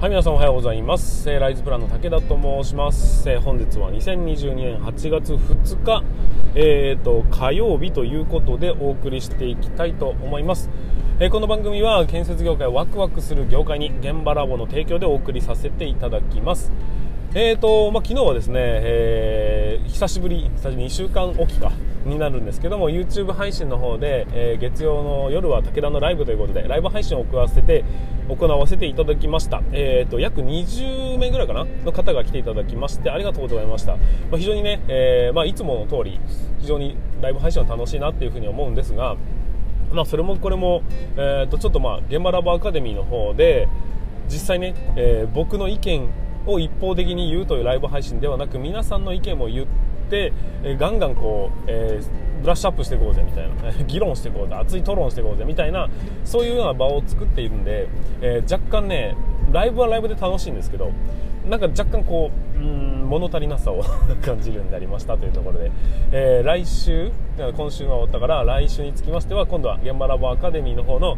はい、皆さんおはようございます。ライズプランの武田と申します。本日は2022年8月2日、火曜日ということでお送りしていきたいと思います。この番組は建設業界をワクワクする業界に現場ラボの提供でお送りさせていただきます。昨日はですね、久しぶり2週間おきかになるんですけども、 YouTube 配信の方で、月曜の夜は武田のライブということでライブ配信を行わせていただきました。約20名ぐらいかなの方が来ていただきましてありがとうございました。非常にね、いつもの通り非常にライブ配信は楽しいなっていうふうに思うんですが、それもこれも、ちょっと現場ラボアカデミーの方で実際ね、僕の意見を一方的に言うというライブ配信ではなく、皆さんの意見も言ってガンガンブラッシュアップしていこうぜみたいな議論していこうぜ、熱い討論していこうぜみたいな、そういうような場を作っているんで、若干ねライブはライブで楽しいんですけど、なんか若干物足りなさを感じるようになりましたというところで、今週が終わったから来週につきましては、今度は現場ラボアカデミーの方の、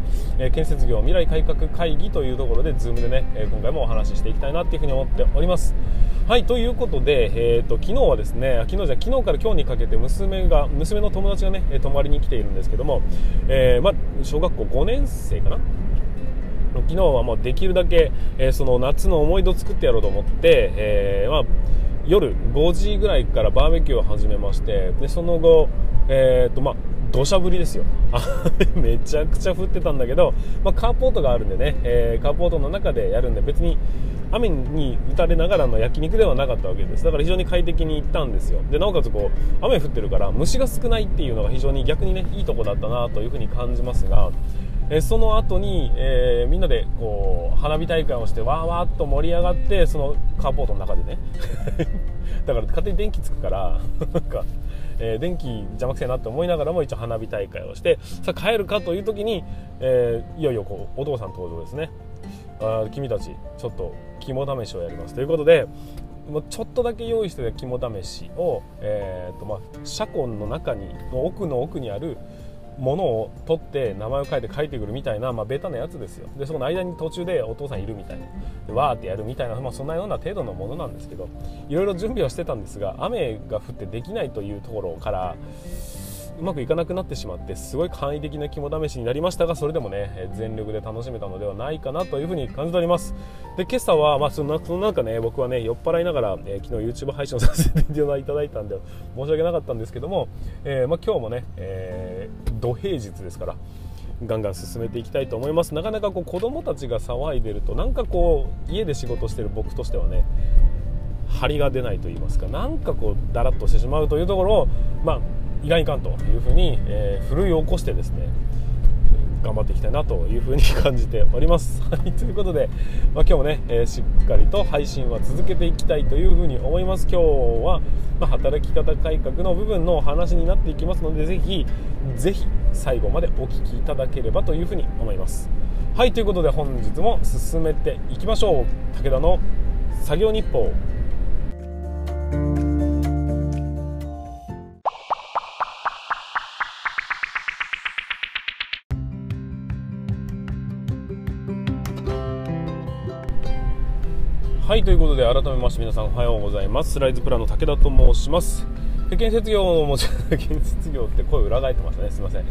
建設業未来改革会議というところで Zoom でね、今回もお話ししていきたいなというふうに思っております。はい、ということで、昨日はですね、昨日から今日にかけて娘の友達がね泊まりに来ているんですけども、小学校5年生かな、昨日はもうできるだけ、その夏の思い出を作ってやろうと思って、夜5時ぐらいからバーベキューを始めまして、でその後、土砂降りですよめちゃくちゃ降ってたんだけど、カーポートがあるんでね、カーポートの中でやるんで、別に雨に打たれながらの焼肉ではなかったわけです。だから非常に快適に行ったんですよ。でなおかつ雨降ってるから虫が少ないっていうのが非常に逆にねいいとこだったなというふうに感じますが、その後に、みんなで花火大会をしてわーわーっと盛り上がって、そのカーポートの中でねだから勝手に電気つくからなんか、電気邪魔くせえなって思いながらも一応花火大会をして、さあ帰るかという時に、いよいよお父さん登場ですね。君たちちょっと肝試しをやりますということで、ちょっとだけ用意してた肝試しを、車庫の中に奥にあるものを取って名前を書いてくるみたいな、ベタなやつですよ。でその間に途中でお父さんいるみたいなでわーってやるみたいな、そんなような程度のものなんですけど、いろいろ準備はしてたんですが、雨が降ってできないというところからうまくいかなくなってしまって、すごい簡易的な肝試しになりましたが、それでもね全力で楽しめたのではないかなというふうに感じております。で今朝は、僕はね酔っ払いながら、昨日 YouTube 配信をさせていただいたんで申し訳なかったんですけども、今日もね、土平日ですからガンガン進めていきたいと思います。なかなか子供たちが騒いでると、なんか家で仕事してる僕としてはね張りが出ないと言いますか、なんかだらっとしてしまうというところをいかんいかんというふうに、奮いを起こしてですね頑張っていきたいなというふうに感じておりますということで、今日もね、しっかりと配信は続けていきたいというふうに思います。今日は、働き方改革の部分のお話になっていきますので、ぜひ最後までお聞きいただければというふうに思います。はい、ということで本日も進めていきましょう。武田の作業日報。はい、ということで改めまして皆さんおはようございます。ライズプランの武田と申します。建設業って声裏返ってましたね、すいません。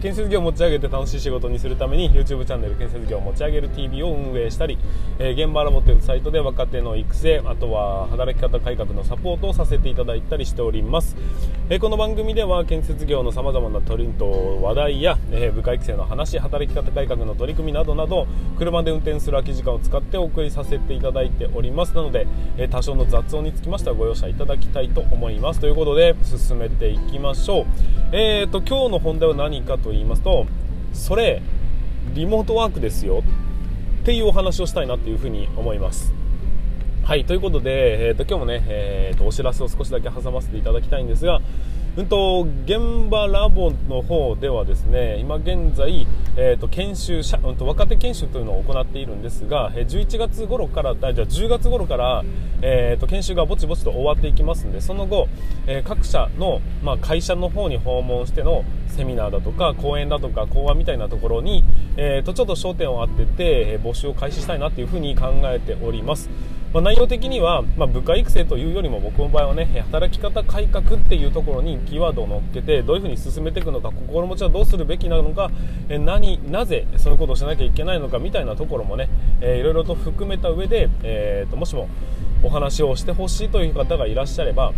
建設業を持ち上げて楽しい仕事にするために YouTube チャンネル建設業を持ち上げる TV を運営したり、現場ラボというサイトで若手の育成、あとは働き方改革のサポートをさせていただいたりしております。この番組では建設業のさまざまな話題や、部下育成の話、働き方改革の取り組みなどなど、車で運転する空き時間を使ってお送りさせていただいております。なので、多少の雑音につきましてはご容赦いただきたいと思います。ということで進めていきましょう。今日の本題は何かと言いますと、それリモートワークですよっていうお話をしたいなというふうに思います。はい、ということで、今日もね、お知らせを少しだけ挟ませていただきたいんですが、現場ラボの方ではですね、今現在、研修者、若手研修というのを行っているんですが、10月頃から、研修がぼちぼちと終わっていきますので、その後、各社の、会社の方に訪問してのセミナーだとか講演だとか講話みたいなところに、ちょっと焦点を当てて、募集を開始したいなというふうに考えております。内容的には、部下育成というよりも僕の場合はね、働き方改革っていうところにキーワードを乗っけて、どういうふうに進めていくのか、心持ちはどうするべきなのか、なぜそういうことをしなきゃいけないのかみたいなところもね、いろいろと含めた上で、もしもお話をしてほしいという方がいらっしゃれば、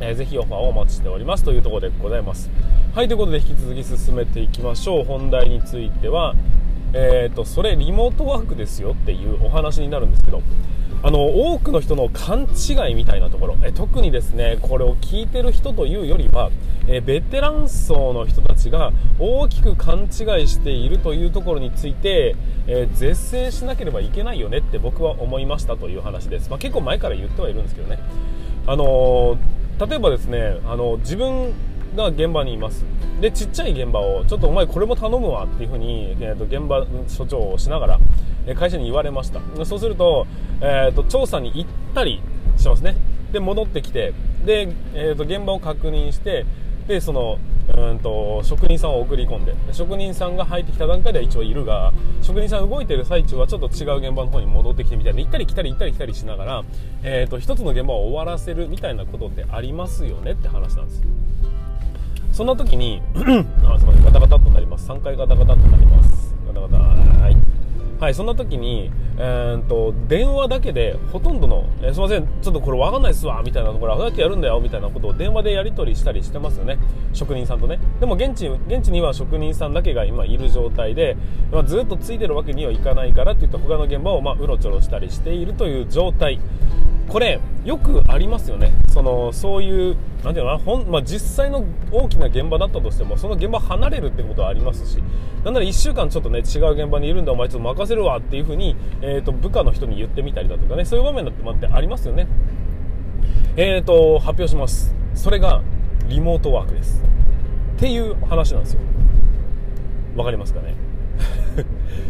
ぜひオファーをお待ちしておりますというところでございます。はい、ということで引き続き進めていきましょう。本題については、それリモートワークですよっていうお話になるんですけど、多くの人の勘違いみたいなところ、特にですね、これを聞いてる人というよりは、ベテラン層の人たちが大きく勘違いしているというところについて、是正しなければいけないよねって僕は思いましたという話です。結構前から言ってはいるんですけどね、例えばですね、自分が現場にいます。で、ちっちゃい現場をちょっとお前これも頼むわっていうふうに、現場所長をしながら会社に言われました。そうすると、調査に行ったりしますね。で、戻ってきて、で、現場を確認して、で、その職人さんを送り込んで、職人さんが入ってきた段階では一応いるが、職人さん動いている最中はちょっと違う現場の方に戻ってきてみたいな、行ったり来たり行ったり来たりしながら、一つの現場を終わらせるみたいなことってありますよねって話なんです。そんな時にガタガタっとなります。3回ガタガタっとなります。ガタガタ、はい、そんな時に、電話だけでほとんどの、すいません、ちょっとこれ分かんないっすわみたいなところ、あだけやるんだよみたいなことを電話でやり取りしたりしてますよね、職人さんとね。でも現地には職人さんだけが今いる状態で、ずっとついてるわけにはいかないからって言って、他の現場をうろちょろしたりしているという状態。これよくありますよね。そういうなんていうのかな、実際の大きな現場だったとしても、その現場離れるってことはありますし、なんなら1週間ちょっとね、違う現場にいるんでお前ちょっと任せるわっていうふうに、部下の人に言ってみたりだとかね、そういう場面だってありますよね。発表します。それがリモートワークですっていう話なんですよ。わかりますか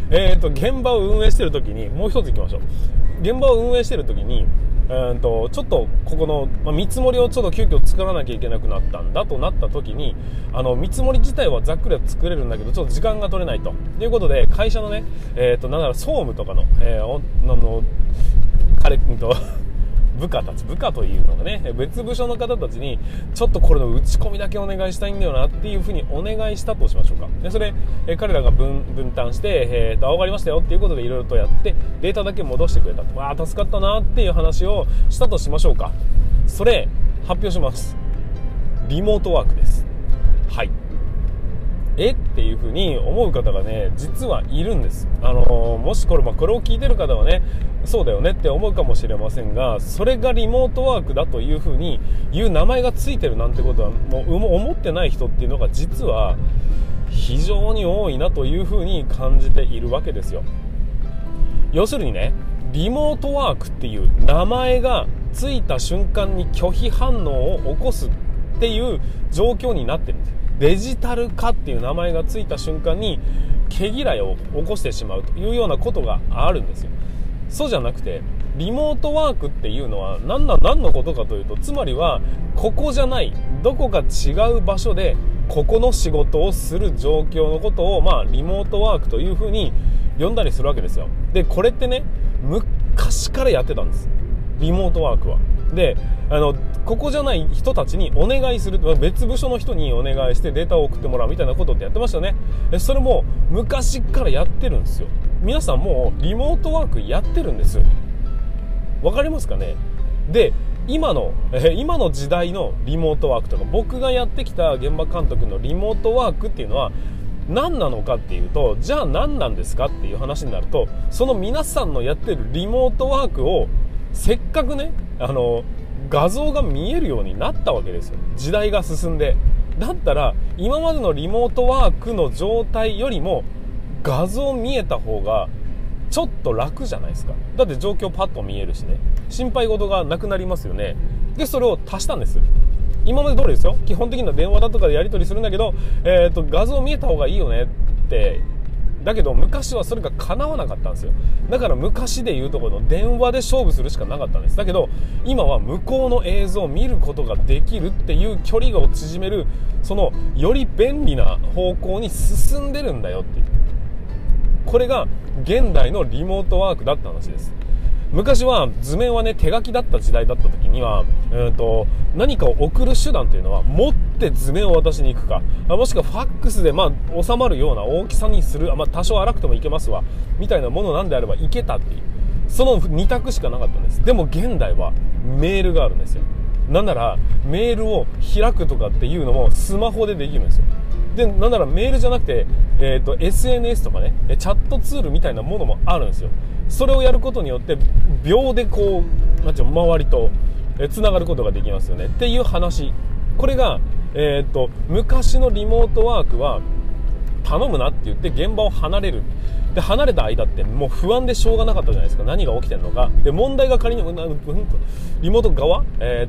ね。現場を運営してる時に、もう一ついきましょう。現場を運営してる時に、ちょっとここの、見積もりをちょっと急遽作らなきゃいけなくなったんだとなった時に、見積もり自体はざっくりは作れるんだけど、ちょっと時間が取れないということで、会社のね、なんなら総務とかの、部下というのがね、別部署の方たちに、ちょっとこれの打ち込みだけお願いしたいんだよなっていうふうにお願いしたとしましょうか。で、それ、彼らが分担して、分かりましたよっていうことでいろいろとやって、データだけ戻してくれた。助かったなっていう話をしたとしましょうか。それ、発表します。リモートワークです。はい。っていうふうに思う方がね、実はいるんです。もしこれを聞いてる方はね、そうだよねって思うかもしれませんが、それがリモートワークだというふうにいう名前がついてるなんてことは、もう思ってない人っていうのが実は非常に多いなというふうに感じているわけですよ。要するにね、リモートワークっていう名前がついた瞬間に拒否反応を起こすっていう状況になってるんです。デジタル化っていう名前がついた瞬間に毛嫌いを起こしてしまうというようなことがあるんですよ。そうじゃなくて、リモートワークっていうのは何のことかというと、つまりはここじゃない、どこか違う場所でここの仕事をする状況のことを、リモートワークというふうに呼んだりするわけですよ。で、これってね、昔からやってたんです、リモートワークは。で、ここじゃない人たちにお願いする、別部署の人にお願いしてデータを送ってもらうみたいなことってやってましたよね。それも昔からやってるんですよ。皆さんもうリモートワークやってるんです。わかりますかね。で、今の時代のリモートワークとか、僕がやってきた現場監督のリモートワークっていうのは何なのかっていうと、じゃあ何なんですかっていう話になると、その皆さんのやってるリモートワークを、せっかくね、画像が見えるようになったわけですよ、時代が進んで。だったら今までのリモートワークの状態よりも画像見えた方がちょっと楽じゃないですか。だって状況パッと見えるしね、心配事がなくなりますよね。で、それを足したんです。今まで通りですよ、基本的な電話だとかでやり取りするんだけど、画像見えた方がいいよねって、だけど昔はそれが叶わなかったんですよ。だから昔で言うところの電話で勝負するしかなかったんです。だけど今は向こうの映像を見ることができるっていう距離を縮める、そのより便利な方向に進んでるんだよって、これが現代のリモートワークだった話です。昔は図面はね、手書きだった時代だった時には、何かを送る手段というのは持って図面を渡しに行くか、もしくはファックスで収まるような大きさにする、多少荒くてもいけますわみたいなものなんであればいけたっていう、その2択しかなかったんです。でも現代はメールがあるんですよ。なんならメールを開くとかっていうのもスマホでできるんですよ。でなんならメールじゃなくて、SNS とかね、チャットツールみたいなものもあるんですよ。それをやることによって秒でこう周りとつながることができますよねっていう話。これが、昔のリモートワークは頼むなって言って現場を離れるで、離れた間ってもう不安でしょうがなかったじゃないですか、何が起きてるのかで。問題が仮にリモート側、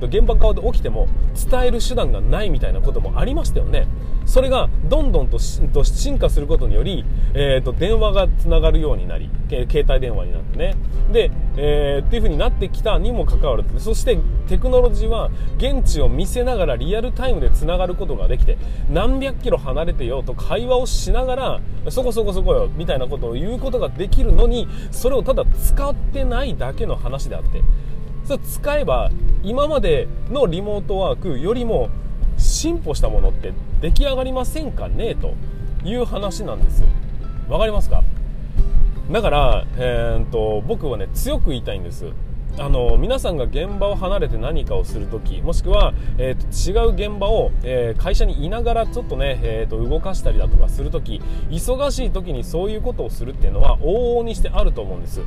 現場側で起きても伝える手段がないみたいなこともありましたよね。それがどんどんと進化することにより、電話がつながるようになり、携帯電話になってね、で、っていう風になってきたにもかかわらず、そしてテクノロジーは現地を見せながらリアルタイムでつながることができて、何百キロ離れてようと会話をしながらそこそこそこよみたいなことを言うことができるのに、それをただ使ってないだけの話であって、それ使えば今までのリモートワークよりも進歩したものって出来上がりませんかねという話なんですよ。わかりますか？だから、僕はね強く言いたいんです。皆さんが現場を離れて何かをするとき、もしくは、違う現場を、会社にいながらちょっとね、動かしたりだとかするとき、忙しいときにそういうことをするっていうのは往々にしてあると思うんです。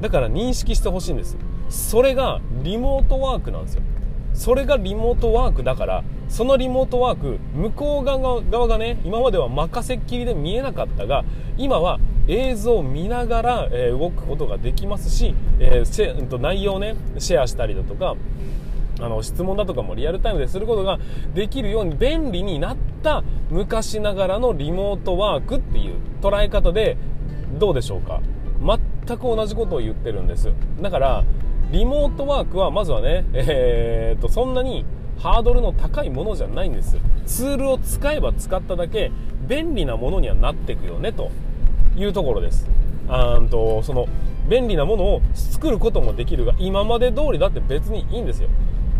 だから認識してほしいんです。それがリモートワークなんですよ。それがリモートワークだから、そのリモートワーク、向こう側がね、今までは任せっきりで見えなかったが、今は映像を見ながら動くことができますし、内容をねシェアしたりだとか、質問だとかもリアルタイムですることができるように便利になった昔ながらのリモートワークっていう捉え方でどうでしょうか？全く同じことを言ってるんです。だからリモートワークはまずはね、そんなにハードルの高いものじゃないんです。ツールを使えば使っただけ便利なものにはなっていくよねというところです。その便利なものを作ることもできるが、今まで通りだって別にいいんですよ。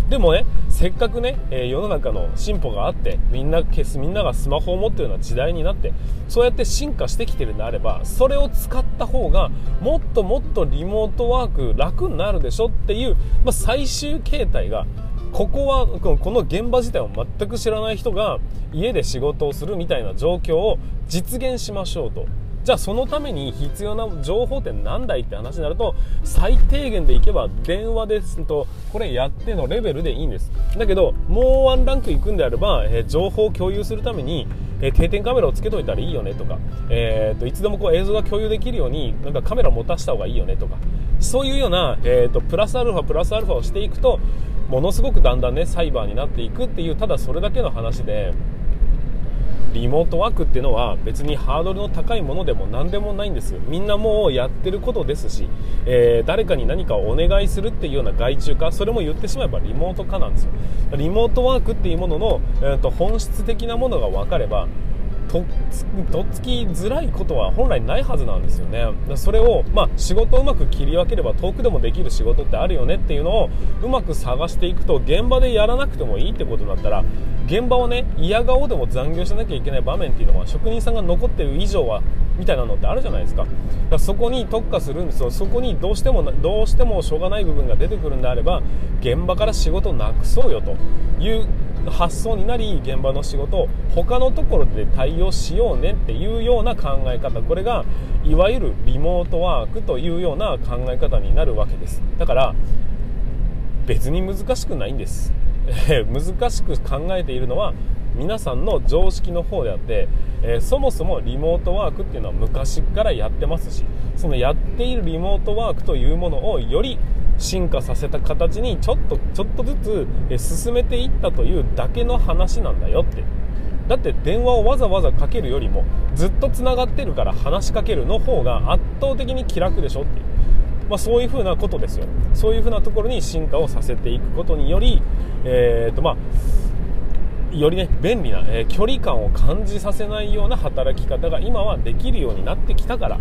でもね、せっかくね、世の中の進歩があって、みんながスマホを持っているような時代になって、そうやって進化してきてるんであれば、それを使った方がもっともっとリモートワーク楽になるでしょっていう、最終形態が、この現場自体を全く知らない人が家で仕事をするみたいな状況を実現しましょうと。じゃあそのために必要な情報って何だいって話になると、最低限でいけば電話ですと、これやってのレベルでいいんです。だけどもうワンランクいくんであれば、情報を共有するために定点カメラをつけといたらいいよねとか、いつでもこう映像が共有できるようになんかカメラを持たせた方がいいよねとか、そういうような、プラスアルファをしていくと、ものすごくだんだんねサイバーになっていくっていう、ただそれだけの話で、リモートワークっていうのは別にハードルの高いものでも何でもないんです。みんなもうやってることですし、誰かに何かをお願いするっていうような外注化、それも言ってしまえばリモート化なんですよ。リモートワークっていうものの、本質的なものが分かれば、とっつきづらいことは本来ないはずなんですよね。それを、仕事をうまく切り分ければ遠くでもできる仕事ってあるよねっていうのをうまく探していくと、現場でやらなくてもいいってことだったら、現場をね嫌顔でも残業しなきゃいけない場面っていうのは職人さんが残ってる以上はみたいなのってあるじゃないですか。だからそこに特化するんですよ。そこにどうしてもしょうがない部分が出てくるんであれば、現場から仕事をなくそうよという発想になり、現場の仕事を他のところで対応しようねっていうような考え方、これがいわゆるリモートワークというような考え方になるわけです。だから別に難しくないんです。難しく考えているのは皆さんの常識の方であって、そもそもリモートワークっていうのは昔からやってますし、そのやっているリモートワークというものをより進化させた形にちょっとずつ進めていったというだけの話なんだよって。だって電話をわざわざかけるよりもずっとつながってるから話しかけるの方が圧倒的に気楽でしょっていう、そういうふうなことですよ。そういうふうなところに進化をさせていくことにより、よりね便利な、距離感を感じさせないような働き方が今はできるようになってきたから、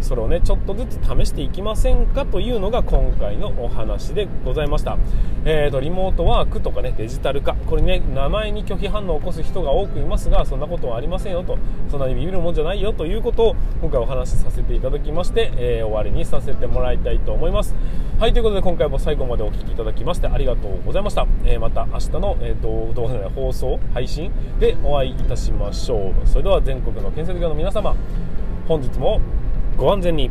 それをねちょっとずつ試していきませんかというのが今回のお話でございました。リモートワークとかねデジタル化、これね名前に拒否反応を起こす人が多くいますが、そんなことはありませんよと、そんなにビビるもんじゃないよということを今回お話しさせていただきまして、終わりにさせてもらいたいと思います。はい、ということで今回も最後までお聞きいただきましてありがとうございました。また明日の、動画の放送配信でお会いいたしましょう。それでは全国の建設業の皆様、本日もご安全に。